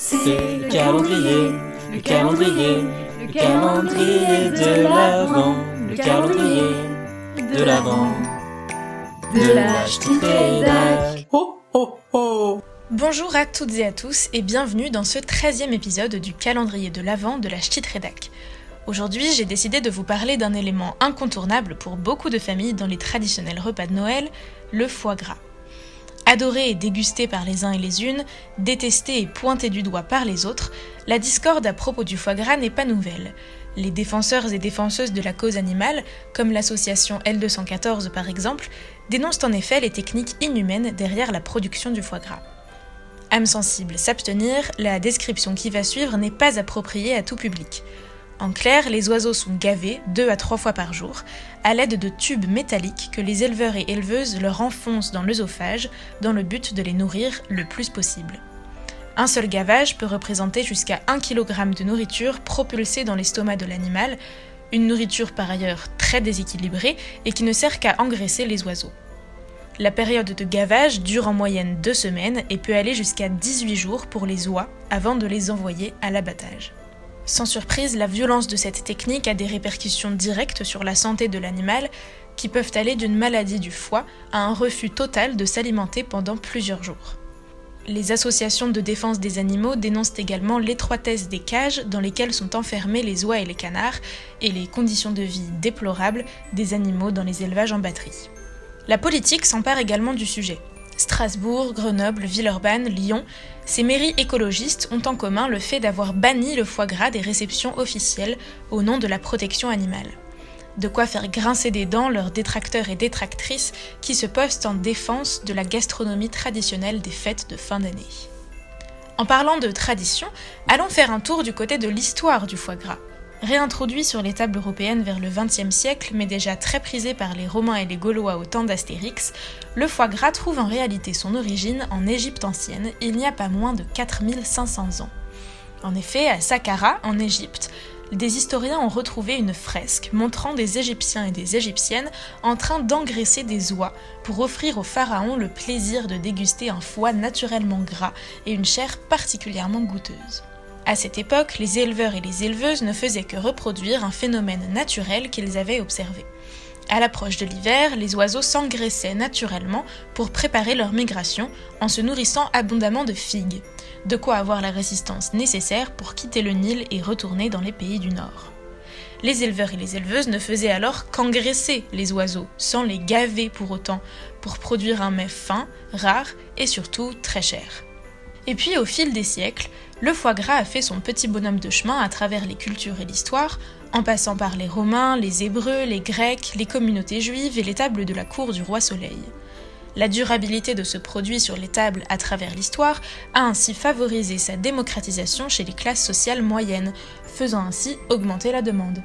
C'est le calendrier, de l'Avent, le calendrier de l'Avent, de la Ch'tite Rédac. Oh oh oh! Bonjour à toutes et à tous et bienvenue dans ce 13e épisode du calendrier de l'Avent de la Ch'tite Rédac. Aujourd'hui, j'ai décidé de vous parler d'un élément incontournable pour beaucoup de familles dans les traditionnels repas de Noël, le foie gras. Adoré et dégusté par les uns et les unes, détesté et pointé du doigt par les autres, la discorde à propos du foie gras n'est pas nouvelle. Les défenseurs et défenseuses de la cause animale, comme l'association L214 par exemple, dénoncent en effet les techniques inhumaines derrière la production du foie gras. Âme sensible, s'abstenir, la description qui va suivre n'est pas appropriée à tout public. En clair, les oiseaux sont gavés 2 à 3 fois par jour, à l'aide de tubes métalliques que les éleveurs et éleveuses leur enfoncent dans l'œsophage dans le but de les nourrir le plus possible. Un seul gavage peut représenter jusqu'à 1 kg de nourriture propulsée dans l'estomac de l'animal, une nourriture par ailleurs très déséquilibrée et qui ne sert qu'à engraisser les oiseaux. La période de gavage dure en moyenne 2 semaines et peut aller jusqu'à 18 jours pour les oies avant de les envoyer à l'abattage. Sans surprise, la violence de cette technique a des répercussions directes sur la santé de l'animal qui peuvent aller d'une maladie du foie à un refus total de s'alimenter pendant plusieurs jours. Les associations de défense des animaux dénoncent également l'étroitesse des cages dans lesquelles sont enfermés les oies et les canards et les conditions de vie déplorables des animaux dans les élevages en batterie. La politique s'empare également du sujet. Strasbourg, Grenoble, Villeurbanne, Lyon, ces mairies écologistes ont en commun le fait d'avoir banni le foie gras des réceptions officielles au nom de la protection animale. De quoi faire grincer des dents leurs détracteurs et détractrices qui se postent en défense de la gastronomie traditionnelle des fêtes de fin d'année. En parlant de tradition, allons faire un tour du côté de l'histoire du foie gras. Réintroduit sur les tables européennes vers le XXe siècle, mais déjà très prisé par les Romains et les Gaulois au temps d'Astérix, le foie gras trouve en réalité son origine en Égypte ancienne, il n'y a pas moins de 4500 ans. En effet, à Saqqara, en Égypte, des historiens ont retrouvé une fresque montrant des Égyptiens et des Égyptiennes en train d'engraisser des oies pour offrir au pharaon le plaisir de déguster un foie naturellement gras et une chair particulièrement goûteuse. À cette époque, les éleveurs et les éleveuses ne faisaient que reproduire un phénomène naturel qu'ils avaient observé. À l'approche de l'hiver, les oiseaux s'engraissaient naturellement pour préparer leur migration en se nourrissant abondamment de figues, de quoi avoir la résistance nécessaire pour quitter le Nil et retourner dans les pays du Nord. Les éleveurs et les éleveuses ne faisaient alors qu'engraisser les oiseaux, sans les gaver pour autant, pour produire un mets fin, rare et surtout très cher. Et puis au fil des siècles, le foie gras a fait son petit bonhomme de chemin à travers les cultures et l'histoire, en passant par les Romains, les Hébreux, les Grecs, les communautés juives et les tables de la cour du roi Soleil. La durabilité de ce produit sur les tables à travers l'histoire a ainsi favorisé sa démocratisation chez les classes sociales moyennes, faisant ainsi augmenter la demande.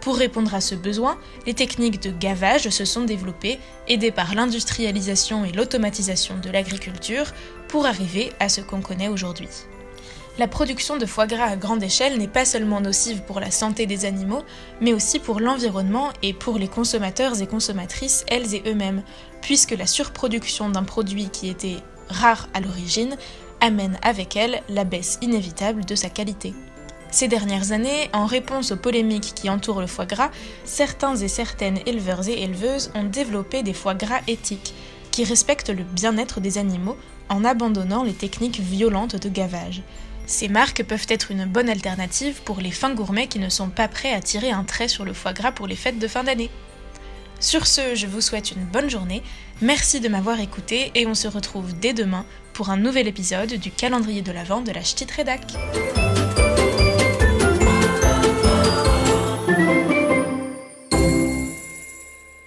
Pour répondre à ce besoin, les techniques de gavage se sont développées, aidées par l'industrialisation et l'automatisation de l'agriculture, pour arriver à ce qu'on connaît aujourd'hui. La production de foie gras à grande échelle n'est pas seulement nocive pour la santé des animaux, mais aussi pour l'environnement et pour les consommateurs et consommatrices, elles et eux-mêmes, puisque la surproduction d'un produit qui était rare à l'origine amène avec elle la baisse inévitable de sa qualité. Ces dernières années, en réponse aux polémiques qui entourent le foie gras, certains et certaines éleveurs et éleveuses ont développé des foie gras éthiques, qui respectent le bien-être des animaux en abandonnant les techniques violentes de gavage. Ces marques peuvent être une bonne alternative pour les fins gourmets qui ne sont pas prêts à tirer un trait sur le foie gras pour les fêtes de fin d'année. Sur ce, je vous souhaite une bonne journée, merci de m'avoir écouté et on se retrouve dès demain pour un nouvel épisode du calendrier de l'Avent de la Ch'tite Rédac.